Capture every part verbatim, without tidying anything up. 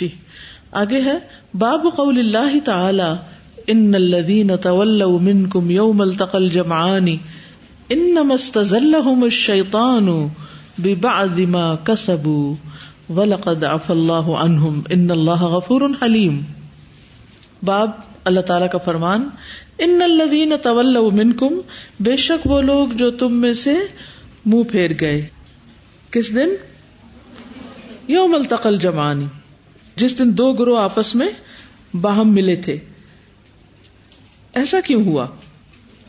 سچی. آگے ہے باب قول اللہ تعالی ان الذین تولوا منکم یوم التقى الجمعان انما استزلهم الشیطان ببعض ما کسبوا ولقد عفا اللہ عنہم ان اللہ غفور حلیم. باب اللہ تعالیٰ کا فرمان ان الذین تولوا منکم، بے شک وہ لوگ جو تم میں سے منہ پھیر گئے. کس دن؟ یوم التقى الجمعان، جس دن دو گروہ آپس میں باہم ملے تھے. ایسا کیوں ہوا؟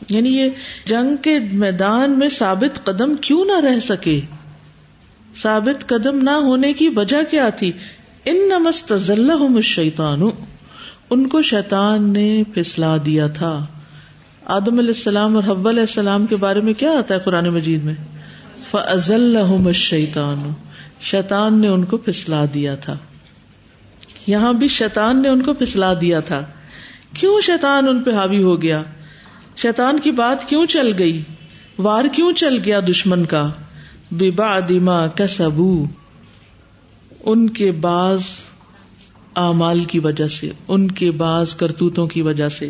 یعنی یہ جنگ کے میدان میں ثابت قدم کیوں نہ رہ سکے؟ ثابت قدم نہ ہونے کی وجہ کیا تھی؟ انما استزلهم الشیطان، ان کو شیطان نے پھسلا دیا تھا. آدم علیہ السلام اور حوا علیہ السلام کے بارے میں کیا آتا ہے قرآن مجید میں؟ فازلهم الشیطان، شیطان نے ان کو پھسلا دیا تھا. یہاں بھی شیطان نے ان کو پھسلا دیا تھا. کیوں شیطان ان پہ حاوی ہو گیا؟ شیطان کی بات کیوں چل گئی؟ وار کیوں چل گیا دشمن کا؟ ببعد ما کسبوا، ان کے بعض اعمال کی وجہ سے، ان کے بعض کرتوتوں کی وجہ سے.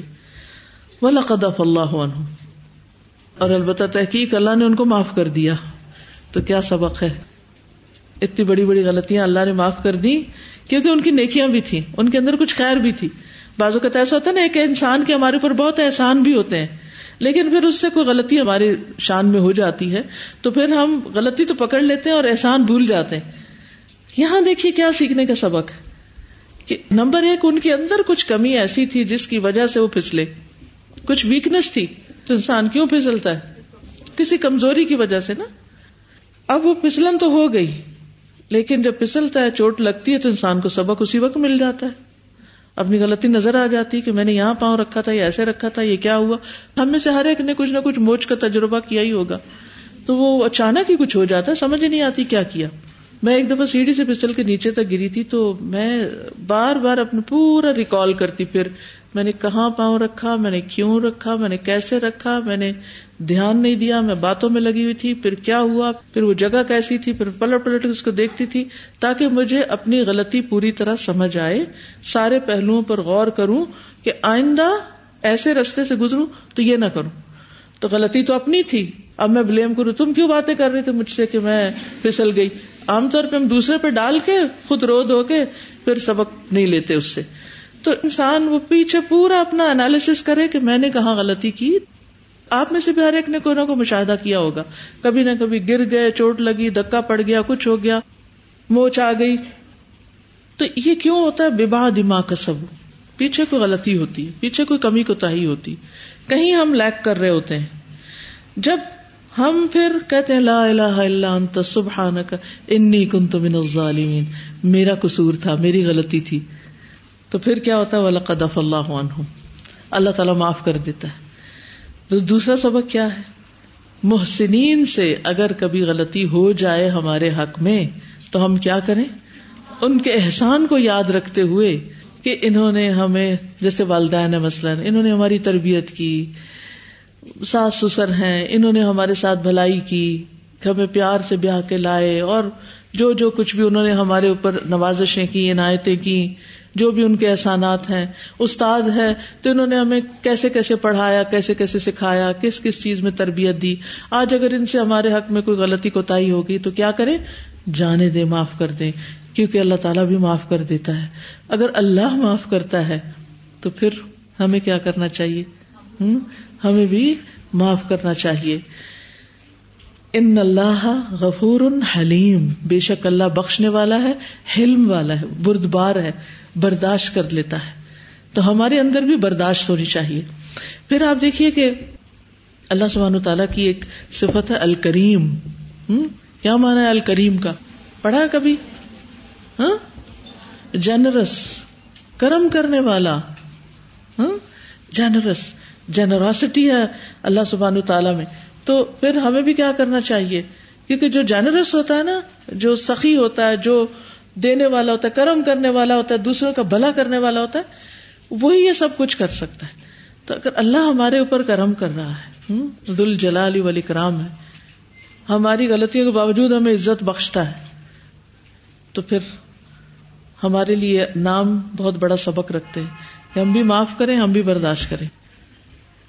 وَلَقَدْ عَفَا اللَّهُ عَنْهُمْ، اور البتہ تحقیق اللہ نے ان کو معاف کر دیا. تو کیا سبق ہے؟ اتنی بڑی بڑی غلطیاں اللہ نے معاف کر دی کیونکہ ان کی نیکیاں بھی تھیں، ان کے اندر کچھ خیر بھی تھی. بعض اوقات ایسا ہوتا ہے نا، ایک انسان کے ہمارے اوپر بہت احسان بھی ہوتے ہیں، لیکن پھر اس سے کوئی غلطی ہماری شان میں ہو جاتی ہے تو پھر ہم غلطی تو پکڑ لیتے ہیں اور احسان بھول جاتے ہیں. یہاں دیکھیے کیا سیکھنے کا سبق ہے کہ نمبر ایک، ان کے اندر کچھ کمی ایسی تھی جس کی وجہ سے وہ پھسلے، کچھ ویکنس تھی. تو انسان کیوں پھسلتا ہے؟ کسی کمزوری کی وجہ سے نا. اب وہ پھسلن تو ہو گئی، لیکن جب پھسلتا ہے، چوٹ لگتی ہے، تو انسان کو سبق اسی وقت مل جاتا ہے. اپنی غلطی نظر آ جاتی کہ میں نے یہاں پاؤں رکھا تھا، یہ ایسے رکھا تھا، یہ کیا ہوا. ہم میں سے ہر ایک نے کچھ نہ کچھ موچ کا تجربہ کیا ہی ہوگا. تو وہ اچانک ہی کچھ ہو جاتا ہے، سمجھ نہیں آتی کیا کیا. میں ایک دفعہ سیڑھی سے پھسل کے نیچے تک گری تھی، تو میں بار بار اپنا پورا ریکال کرتی، پھر میں نے کہاں پاؤں رکھا، میں نے کیوں رکھا، میں نے کیسے رکھا، میں نے دھیان نہیں دیا، میں باتوں میں لگی ہوئی تھی، پھر کیا ہوا، پھر وہ جگہ کیسی تھی، پھر پلٹ پلٹ اس کو دیکھتی تھی تاکہ مجھے اپنی غلطی پوری طرح سمجھ آئے، سارے پہلوؤں پر غور کروں کہ آئندہ ایسے رستے سے گزروں تو یہ نہ کروں. تو غلطی تو اپنی تھی، اب میں بلیم کروں، تم کیوں باتیں کر رہے تھے مجھ سے کہ میں پھسل گئی. عام طور پہ ہم دوسرے پہ ڈال کے خود رو دھو کے پھر سبق نہیں لیتے اس سے. تو انسان وہ پیچھے پورا اپنا انالیسس کرے کہ میں نے کہاں غلطی کی. آپ میں سے بھی ہر ایک نے کوئی نہ کوئی مشاہدہ کیا ہوگا، کبھی نہ کبھی گر گئے، چوٹ لگی، دھکا پڑ گیا، کچھ ہو گیا، موچ آ گئی. تو یہ کیوں ہوتا ہے؟ ببا دماغ کا سب، پیچھے کوئی غلطی ہوتی، پیچھے کوئی کمی کوتاہی ہوتی، کہیں ہم لیک کر رہے ہوتے ہیں. جب ہم پھر کہتے ہیں لا الہ الا انت سبحانک انی کنت من الظالمین، میرا قصور تھا، میری غلطی تھی، تو پھر کیا ہوتا ہے؟ وَلَقَدْ عَفَا اللَّهُ عَنْهُمْ، اللہ تعالیٰ معاف کر دیتا ہے. تو دوسرا سبق کیا ہے؟ محسنین سے اگر کبھی غلطی ہو جائے ہمارے حق میں تو ہم کیا کریں؟ ان کے احسان کو یاد رکھتے ہوئے کہ انہوں نے ہمیں، جیسے والدین ہیں مثلاً، انہوں نے ہماری تربیت کی، ساس سسر ہیں، انہوں نے ہمارے ساتھ بھلائی کی، ہمیں پیار سے بیاہ کے لائے، اور جو جو کچھ بھی انہوں نے ہمارے اوپر نوازشیں کی، عنایتیں کی، جو بھی ان کے احسانات ہیں. استاد ہے تو انہوں نے ہمیں کیسے کیسے پڑھایا، کیسے کیسے سکھایا، کس کس چیز میں تربیت دی. آج اگر ان سے ہمارے حق میں کوئی غلطی کوتاہی ہوگی تو کیا کریں؟ جانے دیں، معاف کر دیں، کیونکہ اللہ تعالیٰ بھی معاف کر دیتا ہے. اگر اللہ معاف کرتا ہے تو پھر ہمیں کیا کرنا چاہیے؟ ہم ہمیں بھی معاف کرنا چاہیے. ان اللہ غفور حلیم، بے شک اللہ بخشنے والا ہے، حلم والا ہے، بردبار ہے، برداشت کر لیتا ہے. تو ہمارے اندر بھی برداشت ہونی چاہیے. پھر آپ دیکھیے کہ اللہ سبحانہ تعالیٰ کی ایک صفت ہے الکریم. کیا مانا ہے الکریم کا؟ پڑھا کبھی؟ ہاں، جنرس، کرم کرنے والا. ہاں، جنرس، جنراسٹی ہے اللہ سبحانہ تعالیٰ میں. تو پھر ہمیں بھی کیا کرنا چاہیے؟ کیونکہ جو جنرس ہوتا ہے نا، جو سخی ہوتا ہے، جو دینے والا ہوتا ہے، کرم کرنے والا ہوتا ہے، دوسروں کا بھلا کرنے والا ہوتا ہے، وہی یہ سب کچھ کر سکتا ہے. تو اگر اللہ ہمارے اوپر کرم کر رہا ہے، ذو الجلال والاکرام ہے، ہماری غلطیوں کے باوجود ہمیں عزت بخشتا ہے، تو پھر ہمارے لیے نام بہت بڑا سبق رکھتے ہیں کہ ہم بھی معاف کریں، ہم بھی برداشت کریں.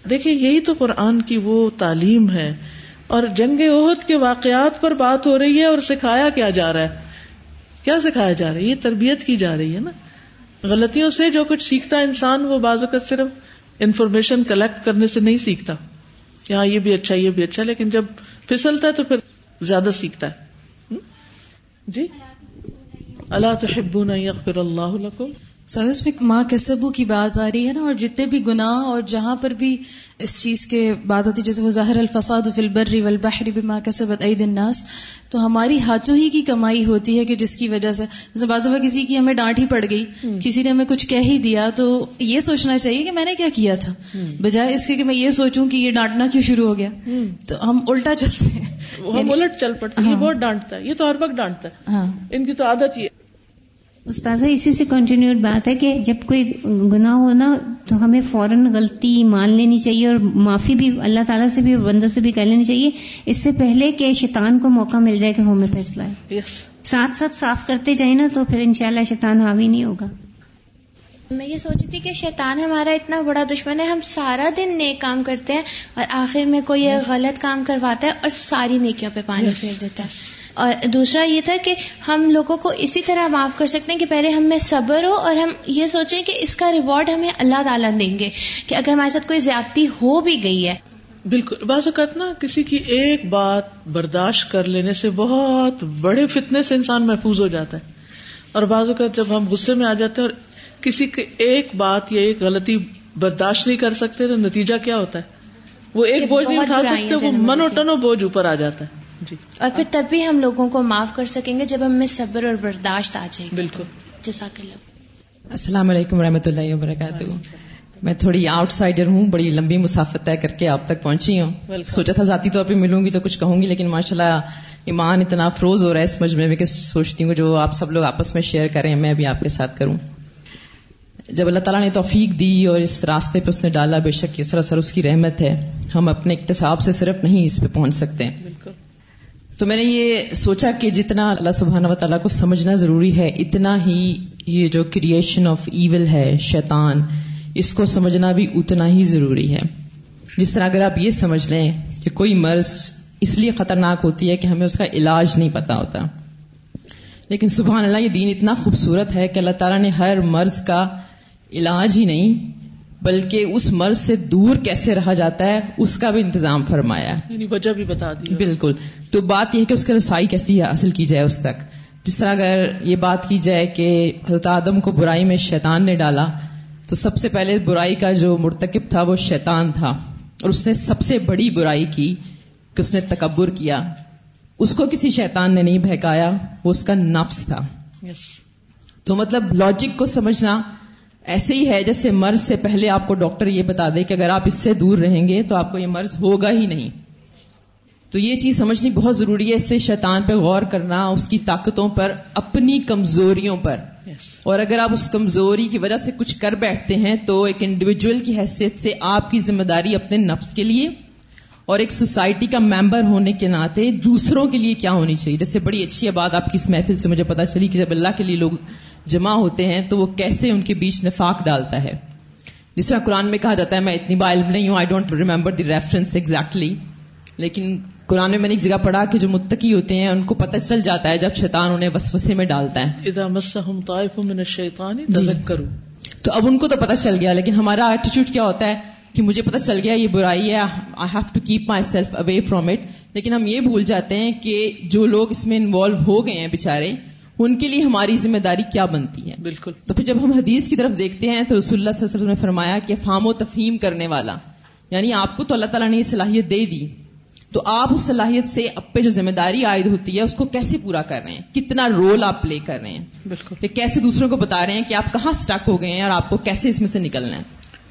دیکھیں یہی تو قرآن کی وہ تعلیم ہے. اور جنگ احد کے واقعات پر بات ہو رہی ہے اور سکھایا کیا جا رہا ہے، کیا سکھایا جا رہا ہے؟ یہ تربیت کی جا رہی ہے نا. غلطیوں سے جو کچھ سیکھتا انسان وہ بعض اوقات صرف انفارمیشن کلیکٹ کرنے سے نہیں سیکھتا کہ ہاں یہ بھی اچھا یہ بھی اچھا، لیکن جب پھسلتا ہے تو پھر زیادہ سیکھتا ہے. جی الا تحبون ان یغفر اللہ لکم. سر اس میں ماں کسبو کی بات آ رہی ہے نا، اور جتنے بھی گناہ اور جہاں پر بھی اس چیز کے بات ہوتی ہے، جیسے وہ ظاہر الفساد فی البر والبحر بما کسبت ایدی الناس، تو ہماری ہاتھوں ہی کی کمائی ہوتی ہے کہ جس کی وجہ سے بعض دفعہ کسی کی ہمیں ڈانٹ ہی پڑ گئی، کسی نے ہمیں کچھ کہہ ہی دیا، تو یہ سوچنا چاہیے کہ میں نے کیا کیا تھا، بجائے اس کے کہ میں یہ سوچوں کہ یہ ڈانٹنا کیوں شروع ہو گیا. تو ہم الٹا چلتے ہیں، ہم الٹ چل پڑتے ہیں. یہ بہت ڈانٹتا ہے، یہ تو ہر وقت ڈانٹتا ہے، ان کی تو عادت یہ. استاذہ اسی سے کنٹینیو بات ہے کہ جب کوئی گناہ ہو نا تو ہمیں فوراً غلطی مان لینی چاہیے اور معافی بھی اللہ تعالیٰ سے بھی بندوں سے بھی کر لینی چاہیے، اس سے پہلے کہ شیطان کو موقع مل جائے کہ ہو میں فیصلہ ہے. yes. ساتھ ساتھ صاف کرتے جائیں نا تو پھر انشاءاللہ شیطان حاوی نہیں ہوگا. میں یہ سوچی تھی کہ شیطان ہمارا اتنا بڑا دشمن ہے، ہم سارا دن نیک کام کرتے ہیں اور آخر میں کوئی yes. غلط کام کرواتا ہے اور ساری نیکیوں پہ پانی yes. پھیر دیتا ہے. اور دوسرا یہ تھا کہ ہم لوگوں کو اسی طرح معاف کر سکتے ہیں کہ پہلے ہم میں صبر ہو اور ہم یہ سوچیں کہ اس کا ریوارڈ ہمیں اللہ تعالیٰ دیں گے، کہ اگر ہمارے ساتھ کوئی زیادتی ہو بھی گئی ہے. بالکل، بعض اوقات نا کسی کی ایک بات برداشت کر لینے سے بہت بڑے فتنے سے انسان محفوظ ہو جاتا ہے. اور بعض اوقات جب ہم غصے میں آ جاتے ہیں اور کسی کی ایک بات یا ایک غلطی برداشت نہیں کر سکتے تو نتیجہ کیا ہوتا ہے؟ وہ ایک بوجھ نہیں اٹھا سکتے، وہ منو ٹنو بوجھ اوپر آ جاتا ہے. جی اور پھر تب بھی ہم لوگوں کو معاف کر سکیں گے جب ہم میں صبر اور برداشت آ جائے گی. بالکل. جزاک اللہ. السلام علیکم ورحمۃ اللہ وبرکاتہ. میں تھوڑی آؤٹ سائڈر ہوں، بڑی لمبی مسافت طے کر کے آپ تک پہنچی ہوں. سوچا تھا ذاتی طور پہ ملوں گی تو کچھ کہوں گی، لیکن ماشاء اللہ ایمان اتنا افروز ہو رہا ہے اس مجمع میں کہ سوچتی ہوں جو آپ سب لوگ آپس میں شیئر کریں میں بھی آپ کے ساتھ کروں. جب اللہ تعالیٰ نے توفیق دی اور اس راستے پہ اس نے ڈالا، بے شک یہ سراسر اس کی رحمت ہے، ہم اپنے اقتصاب سے صرف نہیں اس پہ پہنچ سکتے. بالکل. تو میں نے یہ سوچا کہ جتنا اللہ سبحانہ و تعالیٰ کو سمجھنا ضروری ہے، اتنا ہی یہ جو کریشن آف ایول ہے، شیطان، اس کو سمجھنا بھی اتنا ہی ضروری ہے. جس طرح اگر آپ یہ سمجھ لیں کہ کوئی مرض اس لیے خطرناک ہوتی ہے کہ ہمیں اس کا علاج نہیں پتا ہوتا، لیکن سبحان اللہ یہ دین اتنا خوبصورت ہے کہ اللہ تعالیٰ نے ہر مرض کا علاج ہی نہیں بلکہ اس مرض سے دور کیسے رہا جاتا ہے اس کا بھی انتظام فرمایا، یعنی وجہ بھی بتا دی. بالکل. تو بات یہ ہے کہ اس کا رسائی کیسی حاصل کی جائے اس تک. جس طرح اگر یہ بات کی جائے کہ حضرت آدم کو برائی میں شیطان نے ڈالا، تو سب سے پہلے برائی کا جو مرتکب تھا وہ شیطان تھا، اور اس نے سب سے بڑی برائی کی کہ اس نے تکبر کیا. اس کو کسی شیطان نے نہیں بہکایا، وہ اس کا نفس تھا. yes. تو مطلب لاجک کو سمجھنا ایسے ہی ہے جیسے مرض سے پہلے آپ کو ڈاکٹر یہ بتا دے کہ اگر آپ اس سے دور رہیں گے تو آپ کو یہ مرض ہوگا ہی نہیں. تو یہ چیز سمجھنی بہت ضروری ہے. اس لیے شیطان پہ غور کرنا، اس کی طاقتوں پر، اپنی کمزوریوں پر. yes. اور اگر آپ اس کمزوری کی وجہ سے کچھ کر بیٹھتے ہیں تو ایک انڈیویجول کی حیثیت سے آپ کی ذمہ داری اپنے نفس کے لیے اور ایک سوسائٹی کا ممبر ہونے کے ناطے دوسروں کے لیے کیا ہونی چاہیے. جیسے بڑی اچھی بات آپ کی اس محفل سے مجھے پتا چلی کہ جب اللہ کے لیے لوگ جمع ہوتے ہیں تو وہ کیسے ان کے بیچ نفاق ڈالتا ہے. جس طرح قرآن میں کہا جاتا ہے، میں اتنی باعلم نہیں ہوں، I don't remember the reference exactly, لیکن قرآن میں میں نے ایک جگہ پڑھا کہ جو متقی ہوتے ہیں ان کو پتہ چل جاتا ہے جب شیطان انہیں وسوسے میں ڈالتا ہے. اذا مسهم طائف من الشیطان تذکروا. تو اب ان کو تو پتہ چل گیا، لیکن ہمارا ایٹیٹیوڈ کیا ہوتا ہے کہ مجھے پتہ چل گیا یہ برائی ہے، I have to keep myself away from it. لیکن ہم یہ بھول جاتے ہیں کہ جو لوگ اس میں انوالو ہو گئے ہیں بےچارے، ان کے لیے ہماری ذمہ داری کیا بنتی ہے. بالکل. تو پھر جب ہم حدیث کی طرف دیکھتے ہیں تو رسول اللہ صلی اللہ علیہ وسلم نے فرمایا کہ فہم و تفہیم کرنے والا، یعنی آپ کو تو اللہ تعالیٰ نے یہ صلاحیت دے دی، تو آپ اس صلاحیت سے اب پہ جو ذمہ داری عائد ہوتی ہے اس کو کیسے پورا کر رہے ہیں، کتنا رول آپ پلے کر رہے ہیں. بالکل. کہ کیسے دوسروں کو بتا رہے ہیں کہ آپ کہاں اسٹک ہو گئے ہیں اور آپ کو کیسے اس میں سے نکلنا ہے.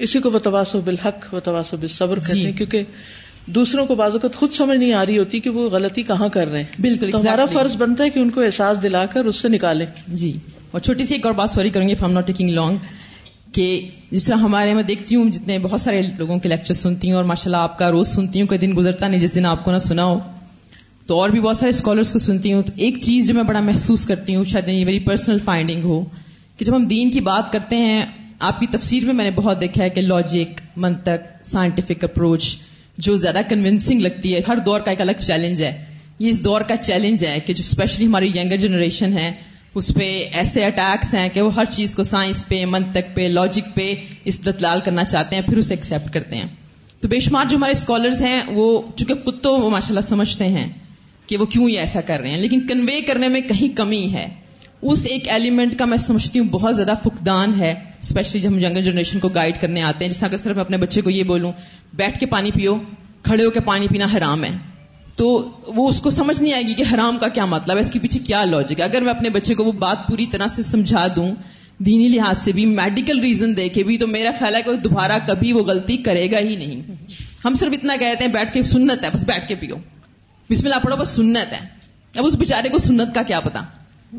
اسی کو وتواصو بالحق وتواصو بالصبر کہتے ہیں، کیونکہ دوسروں کو بعض اوقات خود سمجھ نہیں آ رہی ہوتی کہ وہ غلطی کہاں کر رہے ہیں. بالکل. تو ہمارا فرض بنتا ہے کہ ان کو احساس دلا کر اس سے نکالیں. جی. اور چھوٹی سی ایک اور بات سوری کروں گی، if I am not taking long, کہ جس طرح ہمارے میں دیکھتی ہوں جتنے بہت سارے لوگوں کے لیکچر سنتی ہوں، اور ماشاءاللہ آپ کا روز سنتی ہوں، کوئی دن گزرتا نہیں جس دن آپ کو نہ سنا ہو. تو اور بھی بہت سارے اسکالرس کو سنتی ہوں. تو ایک چیز جو میں بڑا محسوس کرتی ہوں، شاید یہ میری پرسنل فائنڈنگ ہو، کہ جب ہم دین کی بات کرتے ہیں، آپ کی تفسیر میں میں نے بہت دیکھا ہے کہ لاجک، منطق، سائنٹیفک اپروچ جو زیادہ کنونسنگ لگتی ہے، ہر دور کا ایک الگ چیلنج ہے. یہ اس دور کا چیلنج ہے کہ جو اسپیشلی ہماری ینگر جنریشن ہے اس پہ ایسے اٹیکس ہیں کہ وہ ہر چیز کو سائنس پہ، منطق پہ، لاجک پہ استدلال کرنا چاہتے ہیں، پھر اسے ایکسیپٹ کرتے ہیں. تو بے شمار جو ہمارے اسکالرز ہیں وہ چونکہ کتوں وہ ماشاء اللہ سمجھتے ہیں کہ وہ کیوں یہ ایسا کر رہے ہیں، لیکن کنوے کرنے میں کہیں کمی ہے. اس ایک ایلیمنٹ کا میں سمجھتی ہوں بہت زیادہ فقدان ہے، اسپیشلی جب ہم ینگر جنریشن کو گائیڈ کرنے آتے ہیں. جس طرح صرف اپنے بچے کو یہ بولوں بیٹھ کے پانی پیو، کھڑے ہو کے پانی پینا حرام ہے، تو وہ اس کو سمجھ نہیں آئے گی کہ حرام کا کیا مطلب ہے، اس کے پیچھے کیا لاجک ہے. اگر میں اپنے بچے کو وہ بات پوری طرح سے سمجھا دوں، دینی لحاظ سے بھی، میڈیکل ریزن دے کے بھی، تو میرا خیال ہے کہ دوبارہ کبھی وہ غلطی کرے گا ہی نہیں. ہم صرف اتنا کہتے ہیں بیٹھ کے سنت ہے، بس بیٹھ کے پیو، بسم اللہ پڑھو، بس سنت ہے. اب اس بیچارے کو سنت کا کیا پتا؟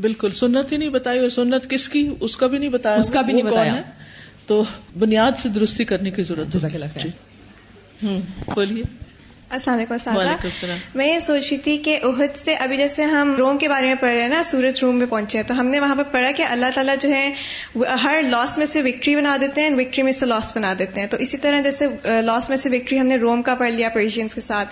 بالکل سنت ہی نہیں بتائی، اور سنت کس کی اس کا بھی نہیں بتایا، اس کا بھی نہیں بتایا. تو بنیاد سے درستی کرنے کی ضرورت ہے. بولیے. السلام علیکم سازا. میں یہ سوچ رہی تھی کہ احد سے ابھی جیسے ہم روم کے بارے میں پڑھ رہے ہیں نا، سورج روم میں پہنچے ہیں، تو ہم نے وہاں پہ پڑھا کہ اللہ تعالیٰ جو ہے ہر لاس میں سے وکٹری بنا دیتے ہیں، وکٹری میں سے لاس بنا دیتے ہیں. تو اسی طرح جیسے لاس میں سے وکٹری ہم نے روم کا پڑھ لیا پرشینس کے ساتھ،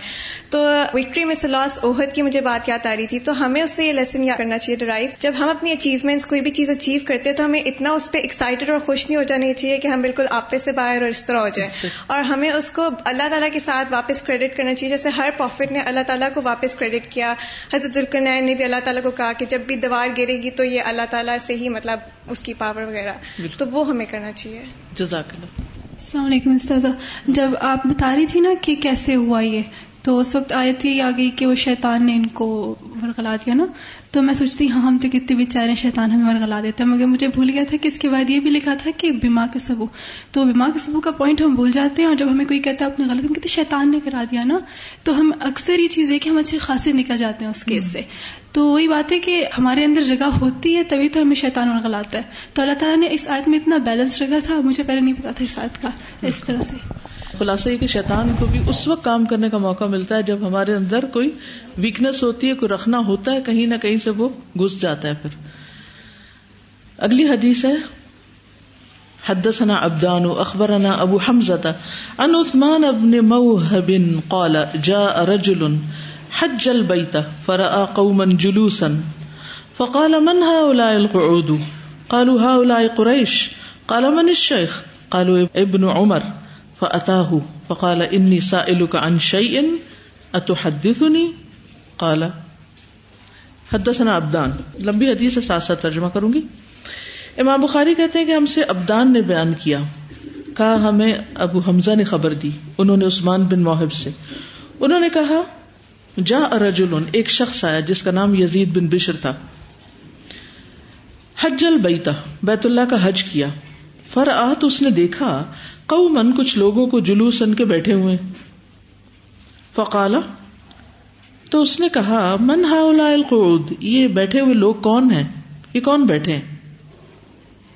تو وکٹری میں سے لاس احد کی مجھے بات یاد آ رہی تھی. تو ہمیں اس سے یہ لیسن یاد کرنا چاہیے ڈرائیو، جب ہم اپنی اچیومنٹس کوئی بھی چیز اچیو کرتے ہیں تو ہمیں اتنا اس پہ ایکسائٹیڈ اور خوش نہیں ہو جانا چاہیے کہ ہم بالکل آپے سے باہر اور اس طرح ہو جائیں، اور ہمیں اس کو اللہ تعالیٰ کے ساتھ واپس کریڈٹ کرنا چاہیے. جیسے ہر پروفٹ نے اللہ تعالیٰ کو واپس کریڈٹ کیا، حضرت ذوالقرنین نے بھی اللہ تعالیٰ کو کہا کہ جب بھی دیوار گرے گی تو یہ اللہ تعالیٰ سے ہی، مطلب اس کی پاور وغیرہ، تو وہ ہمیں کرنا چاہیے. جزاک اللہ. السلام علیکم استاذہ. جب آپ بتا رہی تھی نا کہ کیسے ہوا یہ، تو اس وقت آیت ہی آ گئی کہ وہ شیطان نے ان کو ورغلا دیا نا، تو میں سوچتی ہاں ہم تو کتنے بیچارے شیطان ہمیں ورغلا دیتا ہے، مگر مجھے بھول گیا تھا کہ اس کے بعد یہ بھی لکھا تھا کہ بیما کے سبو، تو بیما کے سبو کا پوائنٹ ہم بھول جاتے ہیں. اور جب ہمیں کوئی کہتا ہے اپنے غلط، ہم کہتے شیطان نے کرا دیا نا، تو ہم اکثر یہ چیز ہے کہ ہم اچھے خاصے نکل جاتے ہیں اس کیس سے. تو وہی بات ہے کہ ہمارے اندر جگہ ہوتی ہے تبھی تو ہمیں شیطان ورغلاتا ہے. تو اللہ تعالیٰ نے اس آیت میں اتنا بیلنس رکھا تھا، مجھے پہلے نہیں پتا تھا اس آیت کا. اس طرح سے خلاصہ یہ کہ شیطان کو بھی اس وقت کام کرنے کا موقع ملتا ہے جب ہمارے اندر کوئی ویکنس ہوتی ہے، کوئی رکھنا ہوتا ہے، کہیں نہ کہیں سے وہ گھس جاتا ہے. پھر اگلی حدیث ہے، حدثنا عبدان اخبرنا ابو حمزة عن عثمان بن موهب قال جاء رجل حج البيت فرأى قوما جلوسا فقال من هؤلاء القعود قالوا هؤلاء قريش قال من الشيخ قالوا ابن عمر فأتاه فقال إني سائلك عن شيء أتحدثني قال حدثنا عبدان. لمبی حدیث سے ساتھ ساتھ ترجمہ کروں گی. امام بخاری کہتے ہیں کہ ہم سے عبدان نے بیان کیا، کہا ہمیں ابو حمزہ نے خبر دی، انہوں نے عثمان بن موہب سے، انہوں نے کہا جاء رجل، ایک شخص آیا جس کا نام یزید بن بشر تھا، حج البیت، بیت اللہ کا حج کیا، فرآ تو اس نے دیکھا قومن، کچھ لوگوں کو، جلوسن کے بیٹھے ہوئے، فقالا تو اس نے کہا من ہؤلاء القعود، یہ بیٹھے ہوئے لوگ کون ہیں، یہ کون بیٹھے ہیں،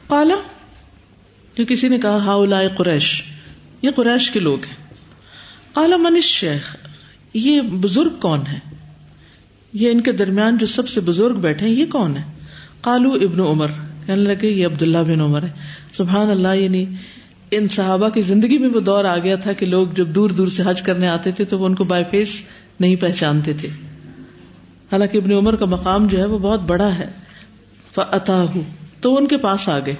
قالا جو کسی نے کہا ہؤلاء قریش، یہ قریش کے لوگ ہیں، قالا من الشیخ، یہ بزرگ کون ہے، یہ ان کے درمیان جو سب سے بزرگ بیٹھے ہیں یہ کون ہے، قالو ابن عمر، کہنے لگے یہ عبداللہ بن عمر ہے. سبحان اللہ، یعنی ان صحابہ کی زندگی میں وہ دور آ گیا تھا کہ لوگ جب دور دور سے حج کرنے آتے تھے تو وہ ان کو بائی فیس نہیں پہچانتے تھے، حالانکہ ابن عمر کا مقام جو ہے وہ بہت بڑا ہے. فَأَتَاهُ، تو ان کے پاس آ گئے،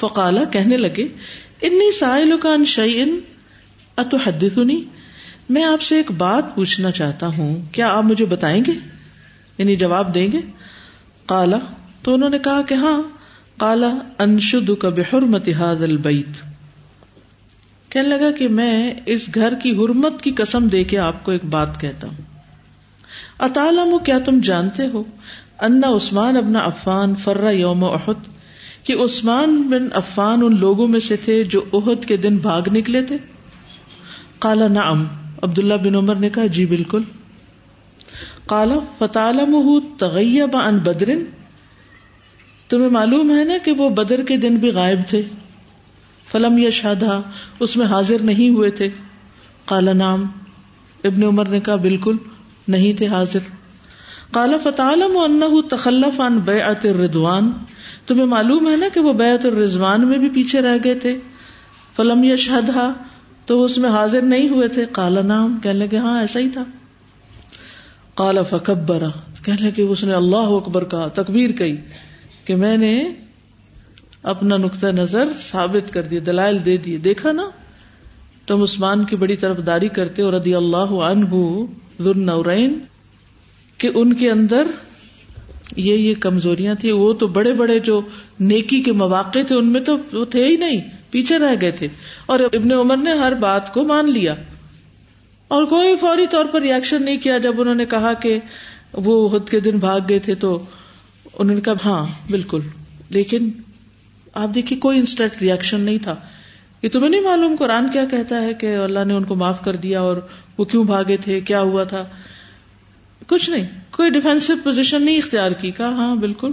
فقالا، کہنے لگے اِنِّي سَائِلُكَ عَنْ شَيْءٍ أَتُحَدِّثُنِي، میں آپ سے ایک بات پوچھنا چاہتا ہوں، کیا آپ مجھے بتائیں گے، یعنی جواب دیں گے، قالا تو انہوں نے کہا کہ ہاں، قالا أَنْشُدُكَ بِحُرْمَةِ هَذَا الْبَيْتِ، کہنے لگا کہ میں اس گھر کی حرمت کی قسم دے کے آپ کو ایک بات کہتا ہوں، اتعلم، کیا تم جانتے ہو، انا عثمان ابن عفان فرّ یوم احد، کہ عثمان بن عفان ان لوگوں میں سے تھے جو احد کے دن بھاگ نکلے تھے، قال نعم، عبداللہ بن عمر نے کہا جی بالکل، قال فتعلمه تغیب عن بدر، تمہیں معلوم ہے نا کہ وہ بدر کے دن بھی غائب تھے، فلم یشہدھا، اس میں حاضر نہیں ہوئے تھے، قال نعم، ابن عمر نے کہا بالکل نہیں تھے حاضر، قال فتعلم انہ تخلف عن بیعت الرضوان، تمہیں معلوم ہے نا کہ وہ بیعت الرضوان میں بھی پیچھے رہ گئے تھے، فلم یشہدھا، تو اس میں حاضر نہیں ہوئے تھے. قال نعم، کہنے لگے ہاں ایسا ہی تھا. قال فکبر، کہنے لگے اس نے اللہ اکبر کہا، تکبیر کہی کہ میں نے اپنا نقطہ نظر ثابت کر دیا، دلائل دے دیے. دیکھا نا تم عثمان کی بڑی طرفداری کرتے ہو رضی اللہ عنہ ذو النورین، کہ ان کے اندر یہ یہ کمزوریاں تھیں. وہ تو بڑے بڑے جو نیکی کے مواقع تھے ان میں تو وہ تھے ہی نہیں، پیچھے رہ گئے تھے. اور ابن عمر نے ہر بات کو مان لیا اور کوئی فوری طور پر ریئیکشن نہیں کیا. جب انہوں نے کہا کہ وہ احد کے دن بھاگ گئے تھے تو انہوں نے کہا ہاں بالکل، لیکن آپ دیکھیے کوئی انسٹنٹ ریئیکشن نہیں تھا. یہ تمہیں نہیں معلوم قرآن کیا کہتا ہے کہ اللہ نے ان کو معاف کر دیا اور وہ کیوں بھاگے تھے، کیا ہوا تھا؟ کچھ نہیں، کوئی ڈیفینسو پوزیشن نہیں اختیار کی. کہا ہاں بالکل.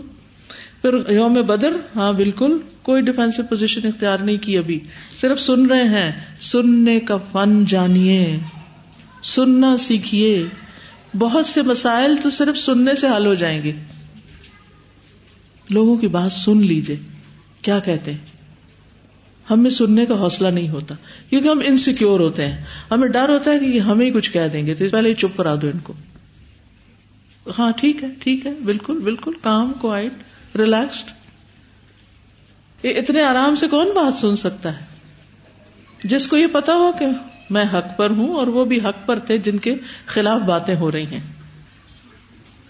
پھر یوم بدر، ہاں بالکل، کوئی ڈیفینسو پوزیشن اختیار نہیں کی، ابھی صرف سن رہے ہیں. سننے کا فن جانیے، سننا سیکھیے. بہت سے مسائل تو صرف سننے سے حل ہو جائیں گے. لوگوں کی بات سن لیجئے کیا کہتے ہیں. ہم میں سننے کا حوصلہ نہیں ہوتا کیونکہ ہم انسیکیور ہوتے ہیں، ہمیں ڈر ہوتا ہے کہ یہ ہمیں کچھ کہہ دیں گے، تو پہلے ہی چپ کرا دو ان کو. ہاں ٹھیک ہے ٹھیک ہے، بالکل بالکل، کام کوائٹ ریلیکسڈ. اتنے آرام سے کون بات سن سکتا ہے؟ جس کو یہ پتا ہو کہ میں حق پر ہوں اور وہ بھی حق پر تھے جن کے خلاف باتیں ہو رہی ہیں.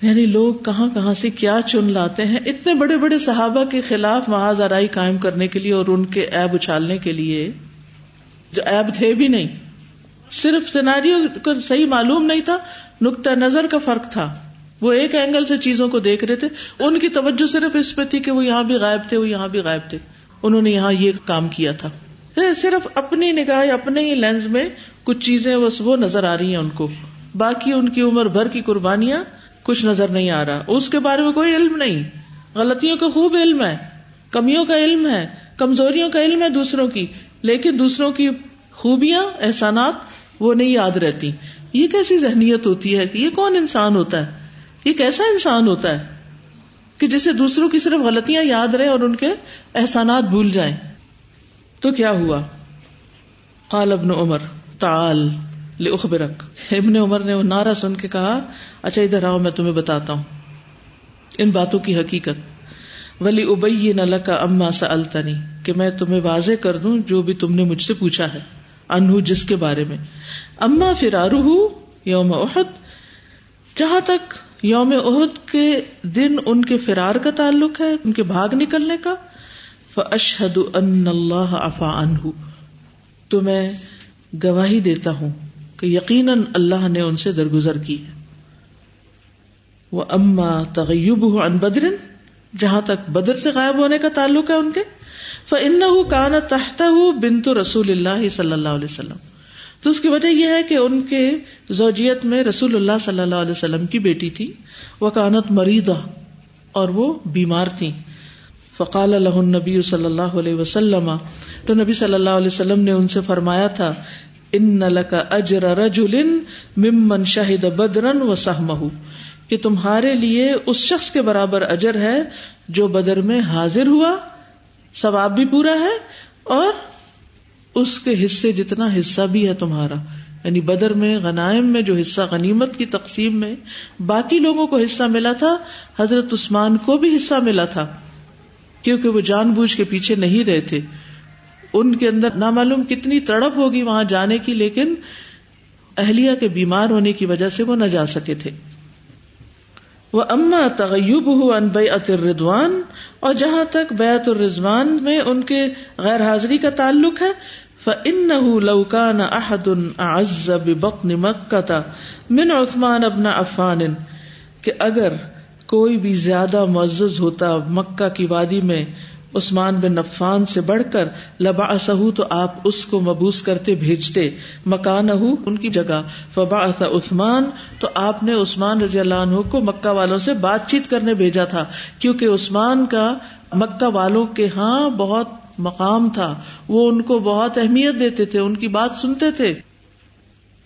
یعنی لوگ کہاں کہاں سے کیا چن لاتے ہیں اتنے بڑے بڑے صحابہ کے خلاف محاذ آرائی قائم کرنے کے لیے اور ان کے عیب اچھالنے کے لیے، جو عیب تھے بھی نہیں. صرف سیناریو کو صحیح معلوم نہیں تھا، نقطہ نظر کا فرق تھا، وہ ایک اینگل سے چیزوں کو دیکھ رہے تھے. ان کی توجہ صرف اس پہ تھی کہ وہ یہاں بھی غائب تھے، وہ یہاں بھی غائب تھے، انہوں نے یہاں یہ کام کیا تھا. صرف اپنی نگاہ، اپنے ہی لینز میں کچھ چیزیں وہ نظر آ رہی ہیں ان کو، باقی ان کی عمر بھر کی قربانیاں کچھ نظر نہیں آ رہا. اس کے بارے میں کوئی علم نہیں. غلطیوں کا خوب علم ہے، کمیوں کا علم ہے، کمزوریوں کا علم ہے دوسروں کی، لیکن دوسروں کی خوبیاں، احسانات وہ نہیں یاد رہتی. یہ کیسی ذہنیت ہوتی ہے؟ یہ کون انسان ہوتا ہے؟ یہ کیسا انسان ہوتا ہے کہ جسے دوسروں کی صرف غلطیاں یاد رہیں اور ان کے احسانات بھول جائیں؟ تو کیا ہوا؟ قال ابن عمر تعال لأخبرک، ابن عمر نے وہ نعرہ سن کے کہا اچھا ادھر آؤ میں تمہیں بتاتا ہوں ان باتوں کی حقیقت. وَلِأُبَيِّنَ لَكَ عَمَّا سَأَلْتَنِي، کہ میں تمہیں واضح کر دوں جو بھی تم نے مجھ سے پوچھا ہے. انہو، جس کے بارے میں. اما فرارہ یوم احد، جہاں تک یوم احد کے دن ان کے فرار کا تعلق ہے، ان کے بھاگ نکلنے کا. فَأَشْهَدُ أَنَّ اللَّهَ عَفَا عَنْهُ، تو میں گواہی دیتا ہوں کہ یقیناً اللہ نے ان سے درگزر کی ہے. وَأَمَّا تَغَيُّبُهُ عَنْ بَدْرٍ، جہاں تک بدر سے غائب ہونے کا تعلق ہے ان کے. فَإِنَّهُ كَانَتْ تَحْتَهُ بِنْتُ رَسُولِ اللَّهِ صلی اللہ علیہ وسلم، تو اس کی وجہ یہ ہے کہ ان کے زوجیت میں رسول اللہ صلی اللہ علیہ وسلم کی بیٹی تھی. وَكَانَتْ مَرِيضَةً، اور وہ بیمار تھیں. فقال لہ النبی صلی اللہ علیہ وسلم، تو نبی صلی اللہ علیہ وسلم نے ان سے فرمایا تھا ان لک اجر رجل ممن شہد بدرا وسہمہ، کہ تمہارے لیے اس شخص کے برابر اجر ہے جو بدر میں حاضر ہوا، ثواب بھی پورا ہے اور اس کے حصے جتنا حصہ بھی ہے تمہارا. یعنی بدر میں غنائم میں جو حصہ غنیمت کی تقسیم میں باقی لوگوں کو حصہ ملا تھا، حضرت عثمان کو بھی حصہ ملا تھا کیونکہ وہ جان بوجھ کے پیچھے نہیں رہے تھے. ان کے اندر نامعلوم کتنی تڑپ ہوگی وہاں جانے کی، لیکن اہلیہ کے بیمار ہونے کی وجہ سے وہ نہ جا سکے تھے. وَأَمَّا تَغَيُّبُهُ عَنْ بَيْعَةِ الرِّضْوَانِ، اور جہاں تک بیعت الرضوان میں ان کے غیر حاضری کا تعلق ہے. فَإِنَّهُ لَوْ كَانَ أَحَدٌ أَعَزَّ بِبَطْنِ مَكَّةَ مِنْ عُثْمَانَ بْنَ عَفَّانٍ، کہ اگر کوئی بھی زیادہ معزز ہوتا مکہ کی وادی میں عثمان بن عفان سے بڑھ کر، لبعثہ، تو آپ اس کو مبعوث کرتے بھیجتے، مکانہ، ان کی جگہ. فبعث عثمان، تو آپ نے عثمان رضی اللہ عنہ کو مکہ والوں سے بات چیت کرنے بھیجا تھا کیونکہ عثمان کا مکہ والوں کے ہاں بہت مقام تھا، وہ ان کو بہت اہمیت دیتے تھے، ان کی بات سنتے تھے.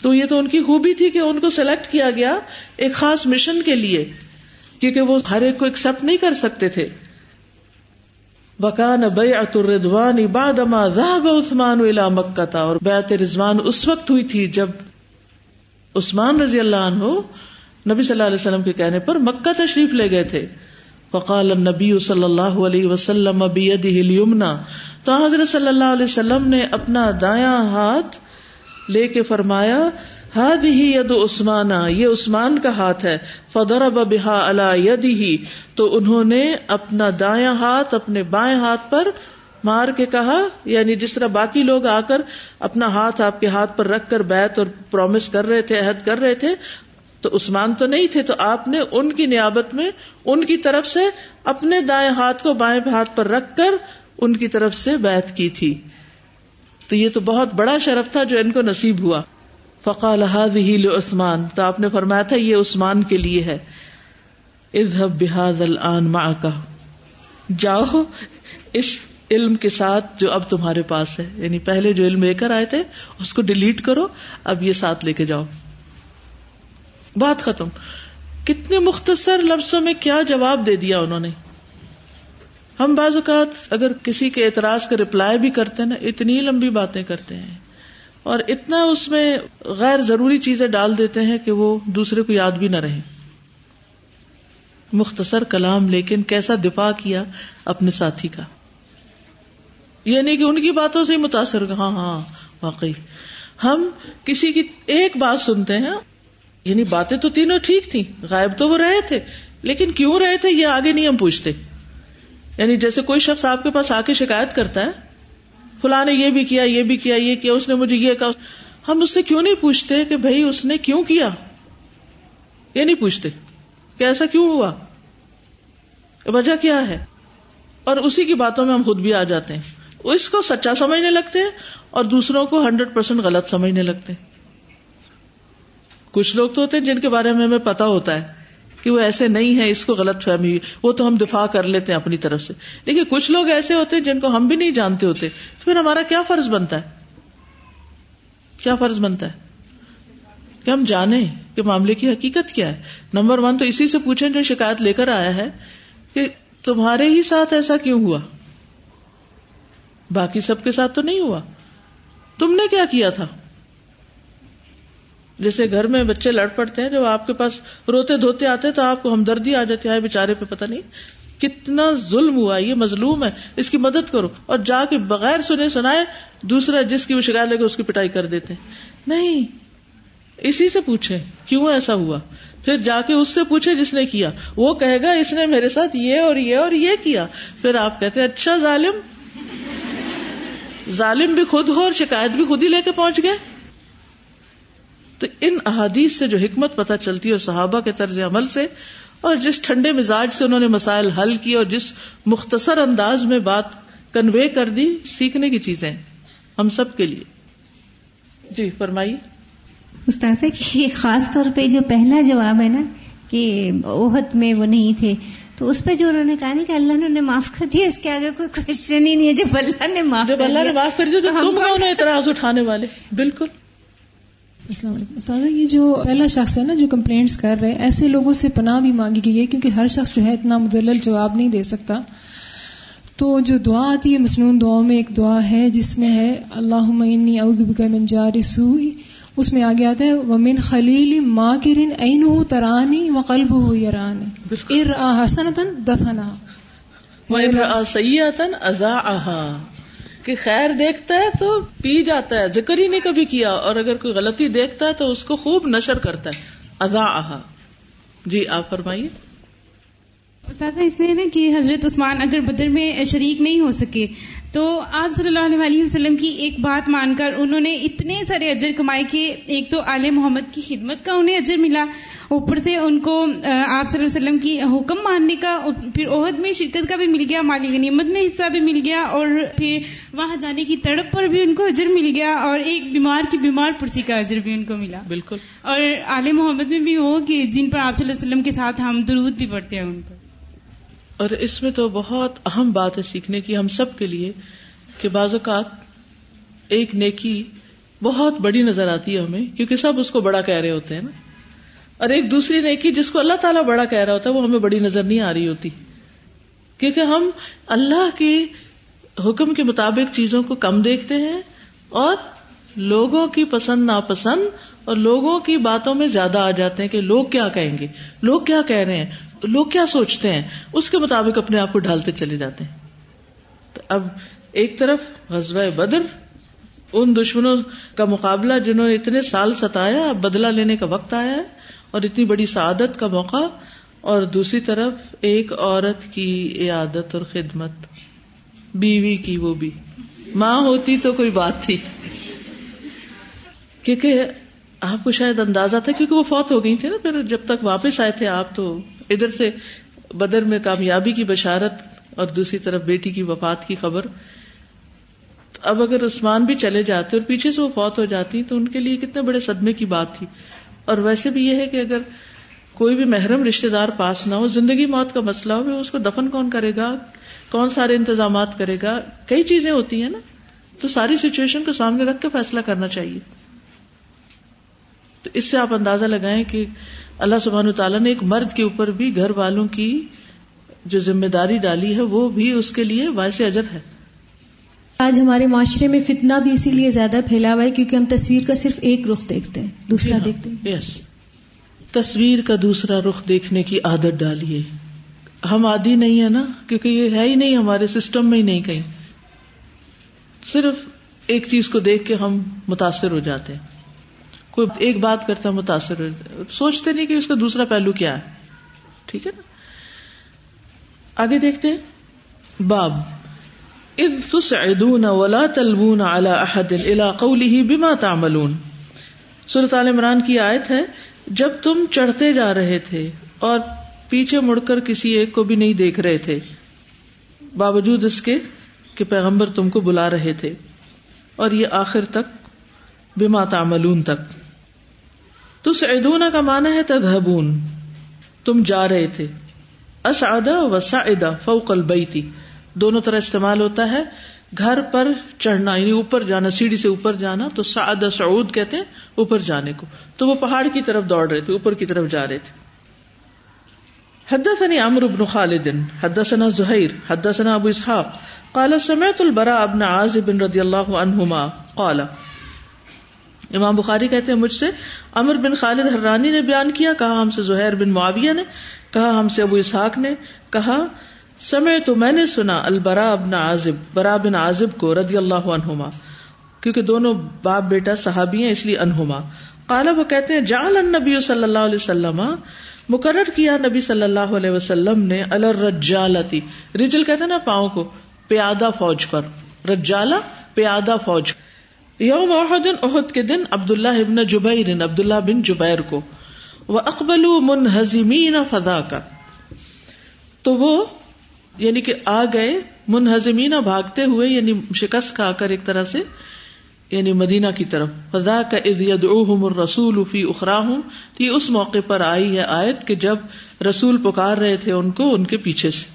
تو یہ تو ان کی خوبی تھی کہ ان کو سلیکٹ کیا گیا ایک خاص مشن کے لیے کیونکہ وہ ہر ایک کو ایکسپٹ نہیں کر سکتے تھے. وَكَانَ بَيْعَةُ الرِّضْوَانِ بَعْدَمَا ذَهَبَ عُثْمَانُ إِلَى مَكَّةَ، اور بیعت رضوان اس وقت ہوئی تھی جب عثمان رضی اللہ عنہ نبی صلی اللہ علیہ وسلم کے کہنے پر مکہ تشریف لے گئے تھے. فقال النبی صلی اللہ علیہ وسلم بِيَدِهِ الْيُمْنَى، تو حضرت صلی اللہ علیہ وسلم نے اپنا دایاں ہاتھ لے کے فرمایا هَذِهِ يَدُ عُثْمَانَ، یہ عثمان کا ہاتھ ہے. فَضَرَبَ بِهَا عَلَى يَدِهِ، تو انہوں نے اپنا دایاں ہاتھ اپنے بائیں ہاتھ پر مار کے کہا، یعنی جس طرح باقی لوگ آ کر اپنا ہاتھ آپ کے ہاتھ پر رکھ کر بیعت اور پرومس کر رہے تھے، عہد کر رہے تھے، تو عثمان تو نہیں تھے، تو آپ نے ان کی نیابت میں ان کی طرف سے اپنے دائیں ہاتھ کو بائیں ہاتھ پر رکھ کر ان کی طرف سے بیعت کی تھی. تو یہ تو بہت بڑا شرف تھا جو ان کو نصیب ہوا. فقال هذه لعثمان، تو آپ نے فرمایا تھا یہ عثمان کے لیے ہے. اذهب بهذا الان معك، جاؤ اس علم کے ساتھ جو اب تمہارے پاس ہے، یعنی پہلے جو علم لے کر آئے تھے اس کو ڈیلیٹ کرو، اب یہ ساتھ لے کے جاؤ. بات ختم. کتنے مختصر لفظوں میں کیا جواب دے دیا انہوں نے. ہم بعض اوقات اگر کسی کے اعتراض کا رپلائی بھی کرتے ہیں نا، اتنی لمبی باتیں کرتے ہیں اور اتنا اس میں غیر ضروری چیزیں ڈال دیتے ہیں کہ وہ دوسرے کو یاد بھی نہ رہے. مختصر کلام، لیکن کیسا دفاع کیا اپنے ساتھی کا، یعنی کہ ان کی باتوں سے متاثر. ہاں ہاں واقعی ہم کسی کی ایک بات سنتے ہیں، یعنی باتیں تو تینوں ٹھیک تھیں، غائب تو وہ رہے تھے، لیکن کیوں رہے تھے یہ آگے نہیں ہم پوچھتے. یعنی جیسے کوئی شخص آپ کے پاس آ کے شکایت کرتا ہے، فلاں نے یہ بھی کیا یہ بھی کیا یہ کیا، اس نے مجھے یہ کہا، ہم اس سے کیوں نہیں پوچھتے کہ بھائی اس نے کیوں کیا، یہ نہیں پوچھتے کہ ایسا کیوں ہوا، وجہ کیا ہے. اور اسی کی باتوں میں ہم خود بھی آ جاتے ہیں، اس کو سچا سمجھنے لگتے ہیں اور دوسروں کو ہنڈریڈ پرسینٹ غلط سمجھنے لگتے ہیں. کچھ لوگ تو ہوتے ہیں جن کے بارے میں ہمیں پتا ہوتا ہے کہ وہ ایسے نہیں ہیں، اس کو غلط فہمی ہوئی، وہ تو ہم دفاع کر لیتے ہیں اپنی طرف سے، لیکن کچھ لوگ ایسے ہوتے ہیں جن کو ہم بھی نہیں جانتے ہوتے، تو پھر ہمارا کیا فرض بنتا ہے، کیا فرض بنتا ہے کہ ہم جانیں کہ معاملے کی حقیقت کیا ہے. نمبر ون تو اسی سے پوچھیں جو شکایت لے کر آیا ہے کہ تمہارے ہی ساتھ ایسا کیوں ہوا، باقی سب کے ساتھ تو نہیں ہوا، تم نے کیا کیا تھا. جیسے گھر میں بچے لڑ پڑتے ہیں، جب آپ کے پاس روتے دھوتے آتے تو آپ کو ہمدردی آ جاتی ہے، بےچارے پہ پتہ نہیں کتنا ظلم ہوا، یہ مظلوم ہے، اس کی مدد کرو، اور جا کے بغیر سنے سنائے دوسرا جس کی وہ شکایت لگے اس کی پٹائی کر دیتے ہیں. نہیں، اسی سے پوچھیں کیوں ایسا ہوا، پھر جا کے اس سے پوچھیں جس نے کیا، وہ کہے گا اس نے میرے ساتھ یہ اور یہ اور یہ کیا. پھر آپ کہتے ہیں اچھا ظالم، ظالم بھی خود ہو اور شکایت بھی خود ہی لے کے پہنچ گئے. تو ان احادیث سے جو حکمت پتہ چلتی ہے، اور صحابہ کے طرز عمل سے، اور جس ٹھنڈے مزاج سے انہوں نے مسائل حل کیے، اور جس مختصر انداز میں بات کنوے کر دی، سیکھنے کی چیزیں ہم سب کے لیے. جی فرمائیے استاد صاحب. خاص طور پہ جو پہلا جواب ہے نا کہ احد میں وہ نہیں تھے، تو اس پہ جو انہوں نے کہا نہیں کہ اللہ نے انہیں معاف کر دیا، اس کے آگے کوئی کوشچن ہی نہیں ہے. جب اللہ نے معاف جب اللہ نے معاف کر دیا تو تم کون ہو اعتراض اٹھانے والے. بالکل. السلام علیکم استاد. یہ جو پہلا شخص ہے نا جو کمپلینٹس کر رہے، ایسے لوگوں سے پناہ بھی مانگی گئی ہے کیونکہ ہر شخص جو ہے اتنا مدلل جواب نہیں دے سکتا. تو جو دعا آتی ہے مسنون دعاؤں میں، ایک دعا ہے جس میں ہے اللہم انی اعوذ بک من جار سوء، اس میں آگے آتا ہے ومن خلیل ماکر عینہ ترانی وقلبہ یرانی ارآ حسنۃ دفنا وارآ سیئۃ اضاعہا، کہ خیر دیکھتا ہے تو پی جاتا ہے، ذکر ہی نہیں کبھی کیا، اور اگر کوئی غلطی دیکھتا ہے تو اس کو خوب نشر کرتا ہے. اضاعہا. جی آپ فرمائیے استاد. اس میں نا کہ حضرت عثمان اگر بدر میں شریک نہیں ہو سکے تو آپ صلی اللہ علیہ وسلم کی ایک بات مان کر انہوں نے اتنے سارے اجر کمائے کہ ایک تو آل محمد کی خدمت کا انہیں اجر ملا، اوپر سے ان کو آپ صلی اللہ علیہ وسلم کی حکم ماننے کا، پھر احد میں شرکت کا بھی مل گیا، مالی غنیمت میں حصہ بھی مل گیا، اور پھر وہاں جانے کی تڑپ پر بھی ان کو اجر مل گیا، اور ایک بیمار کی بیمار پرسی کا اجر بھی ان کو ملا. بالکل. اور آل محمد میں بھی ہو کہ جن پر آپ صلی اللہ علیہ وسلم کے ساتھ ہم درود بھی پڑھتے ہیں ان پر. اور اس میں تو بہت اہم بات ہے سیکھنے کی ہم سب کے لیے کہ بعض اوقات ایک نیکی بہت بڑی نظر آتی ہے ہمیں کیونکہ سب اس کو بڑا کہہ رہے ہوتے ہیں نا، اور ایک دوسری نیکی جس کو اللہ تعالیٰ بڑا کہہ رہا ہوتا ہے وہ ہمیں بڑی نظر نہیں آ رہی ہوتی. کیونکہ ہم اللہ کے حکم کے مطابق چیزوں کو کم دیکھتے ہیں اور لوگوں کی پسند ناپسند اور لوگوں کی باتوں میں زیادہ آ جاتے ہیں کہ لوگ کیا کہیں گے, لوگ کیا کہہ رہے ہیں, لوگ کیا سوچتے ہیں, اس کے مطابق اپنے آپ کو ڈھالتے چلے جاتے ہیں. تو اب ایک طرف غزوہ بدر, ان دشمنوں کا مقابلہ جنہوں نے اتنے سال ستایا, اب بدلہ لینے کا وقت آیا ہے اور اتنی بڑی سعادت کا موقع, اور دوسری طرف ایک عورت کی عیادت اور خدمت, بیوی کی, وہ بھی ماں ہوتی تو کوئی بات تھی, کیونکہ آپ کو شاید اندازہ تھا کیونکہ وہ فوت ہو گئی تھی نا, پھر جب تک واپس آئے تھے آپ تو ادھر سے بدر میں کامیابی کی بشارت اور دوسری طرف بیٹی کی وفات کی خبر. اب اگر عثمان بھی چلے جاتے اور پیچھے سے وہ فوت ہو جاتی تو ان کے لیے کتنے بڑے صدمے کی بات تھی. اور ویسے بھی یہ ہے کہ اگر کوئی بھی محرم رشتے دار پاس نہ ہو, زندگی موت کا مسئلہ ہو, اس کو دفن کون کرے گا, کون سارے انتظامات کرے گا, کئی چیزیں ہوتی ہیں نا, تو ساری سچویشن کو سامنے رکھ کے فیصلہ کرنا چاہیے. تو اس سے آپ اندازہ لگائیں کہ اللہ سبحانہ تعالیٰ نے ایک مرد کے اوپر بھی گھر والوں کی جو ذمہ داری ڈالی ہے وہ بھی اس کے لیے باعث اجر ہے. آج ہمارے معاشرے میں فتنہ بھی اسی لیے زیادہ پھیلا ہوا ہے کیونکہ ہم تصویر کا صرف ایک رخ دیکھتے ہیں, دوسرا دیکھتے ہیں. yes. تصویر کا دوسرا رخ دیکھنے کی عادت ڈالیے. ہم عادی نہیں ہے نا, کیونکہ یہ ہے ہی نہیں ہمارے سسٹم میں, ہی نہیں کہیں. صرف ایک چیز کو دیکھ کے ہم متاثر ہو جاتے ہیں, کوئی ایک بات کرتا ہے متاثر ہو جاتے ہیں, سوچتے نہیں کہ اس کا دوسرا پہلو کیا ہے. ٹھیک ہے نا, آگے دیکھتے ہیں. باب اذ تسعدون ولا تلوون على احد الا قوله بما تعملون. سورۃ آل عمران کی آیت ہے, جب تم چڑھتے جا رہے تھے اور پیچھے مڑ کر کسی ایک کو بھی نہیں دیکھ رہے تھے باوجود اس کے کہ پیغمبر تم کو بلا رہے تھے, اور یہ آخر تک بما تعملون تک. تسعدون کا معنی ہے تذهبون, تم جا رہے تھے. اسعد و سعد فوق البیت دونوں طرح استعمال ہوتا ہے. گھر پر چڑھنا یعنی اوپر جانا, سیڑھی سے اوپر جانا, تو سعد سعود کہتے ہیں اوپر جانے کو. تو وہ پہاڑ کی طرف دوڑ رہے تھے, اوپر کی طرف جا رہے تھے. حدثني عمرو بن خالد حدثنا زهير حدثنا ابو اسحاق قال سمعت البراء بن عازب رضی اللہ عنہما قال. امام بخاری کہتے ہیں مجھ سے عمرو بن خالد حرانی نے بیان کیا, کہا ہم سے زہیر بن معاویہ نے, کہا ہم سے ابو اسحاق نے, کہا سمے تو میں نے سنا البراء بن عازب, برا بن عازب کو, رضی اللہ عنہما, کیونکہ دونوں باپ بیٹا صحابی ہیں اس لیے عنہما. قال, وہ کہتے ہیں جعل النبی صلی اللہ علیہ وسلم, مقرر کیا نبی صلی اللہ علیہ وسلم نے, علی الرجالتی, رجل کہتے ہیں نا پاؤں کو, پیادہ فوج پر, رجالہ پیادہ فوج, یوم احد, احد کے دن, عبداللہ ابن جبیر, عبداللہ بن جبیر کو, وَأَقْبَلُوا مُنْهَزِمِينَ فَذَاكَ, تو وہ یعنی کہ آ گئے منہزمین بھاگتے ہوئے, یعنی شکست کھا کر ایک طرح سے, یعنی مدینہ کی طرف. فَذَاكَ اِذْ يَدْعُوهُمُ الرَّسُولُ فِي أُخْرَاهُمْ, یہ اس موقع پر آئی ہے آیت کہ جب رسول پکار رہے تھے ان کو ان کے پیچھے سے,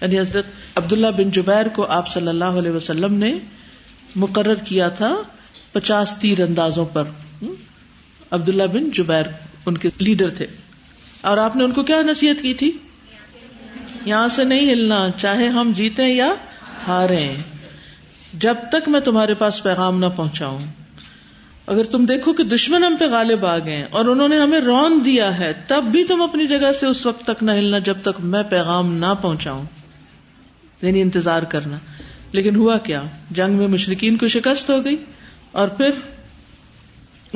یعنی حضرت عبداللہ بن جبیر کو آپ صلی اللہ علیہ وسلم نے مقرر کیا تھا پچاس تیر اندازوں پر. عبداللہ بن جبیر ان کے لیڈر تھے, اور آپ نے ان کو کیا نصیحت کی تھی, یہاں سے نہیں ہلنا چاہے ہم جیتیں یا ہاریں جب تک میں تمہارے پاس پیغام نہ پہنچاؤں. اگر تم دیکھو کہ دشمن ہم پہ غالب آ گئے اور انہوں نے ہمیں رون دیا ہے, تب بھی تم اپنی جگہ سے اس وقت تک نہ ہلنا جب تک میں پیغام نہ پہنچاؤں, یعنی انتظار کرنا. لیکن ہوا کیا, جنگ میں مشرکین کو شکست ہو گئی, اور پھر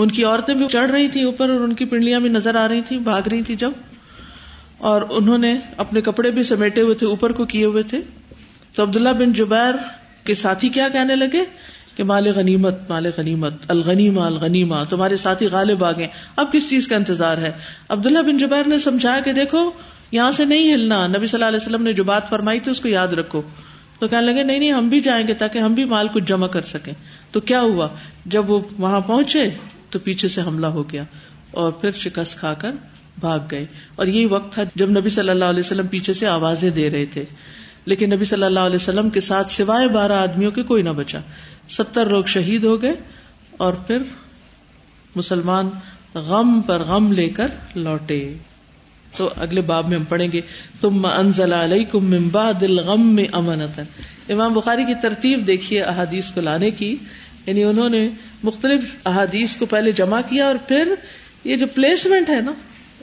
ان کی عورتیں بھی چڑھ رہی تھیں اوپر اور ان کی پنڈلیاں بھی نظر آ رہی تھیں, بھاگ رہی تھیں جب, اور انہوں نے اپنے کپڑے بھی سمیٹے ہوئے تھے, اوپر کو کیے ہوئے تھے. تو عبداللہ بن جبیر کے ساتھی کیا کہنے لگے کہ مال غنیمت, مال غنیمت, الغنیمہ الغنیمہ, تمہارے ساتھی غالب آ گئے, اب کس چیز کا انتظار ہے. عبداللہ بن جبیر نے سمجھایا کہ دیکھو یہاں سے نہیں ہلنا, نبی صلی اللہ علیہ وسلم نے جو بات فرمائی تھی اس کو یاد رکھو. تو کہنے لگے نہیں نہیں ہم بھی جائیں گے تاکہ ہم بھی مال کچھ جمع کر سکیں. تو کیا ہوا, جب وہ وہاں پہنچے تو پیچھے سے حملہ ہو گیا اور پھر شکست کھا کر بھاگ گئے. اور یہی وقت تھا جب نبی صلی اللہ علیہ وسلم پیچھے سے آوازیں دے رہے تھے, لیکن نبی صلی اللہ علیہ وسلم کے ساتھ سوائے بارہ آدمیوں کے کوئی نہ بچا. ستر لوگ شہید ہو گئے, اور پھر مسلمان غم پر غم لے کر لوٹے. تو اگلے باب میں ہم پڑھیں گے ثم انزل علیکم من بعد الغم امنۃ. امام بخاری کی ترتیب دیکھیے احادیث کو لانے کی، یعنی انہوں نے مختلف احادیث کو پہلے جمع کیا، اور پھر یہ جو پلیسمنٹ ہے نا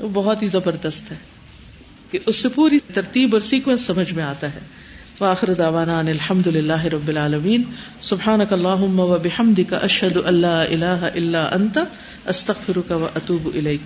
وہ بہت ہی زبردست ہے کہ اس سے پوری ترتیب اور سیکوینس سمجھ میں آتا ہے. وآخر دعوانا ان الحمد للہ رب العالمین. سبحانک اللہم و بحمدک اشہد ان لا الہ الا انت استغفرک و اتوب الیک.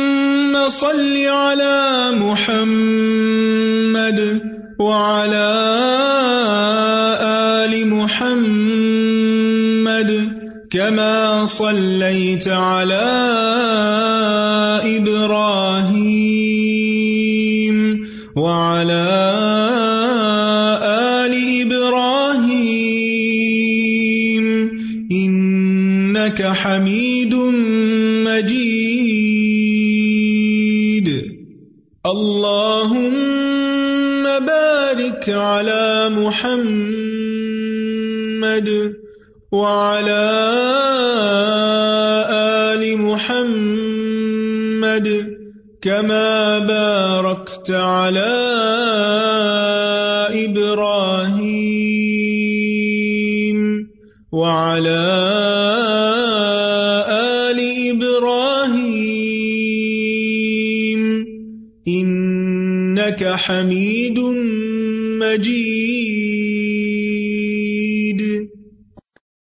صل على محمد وعلى آل محمد كما صليت على إبراهيم وعلى آل إبراهيم إنك حميد مجيد. اللهم بارك على محمد وعلى آل محمد كما باركت على إبراهيم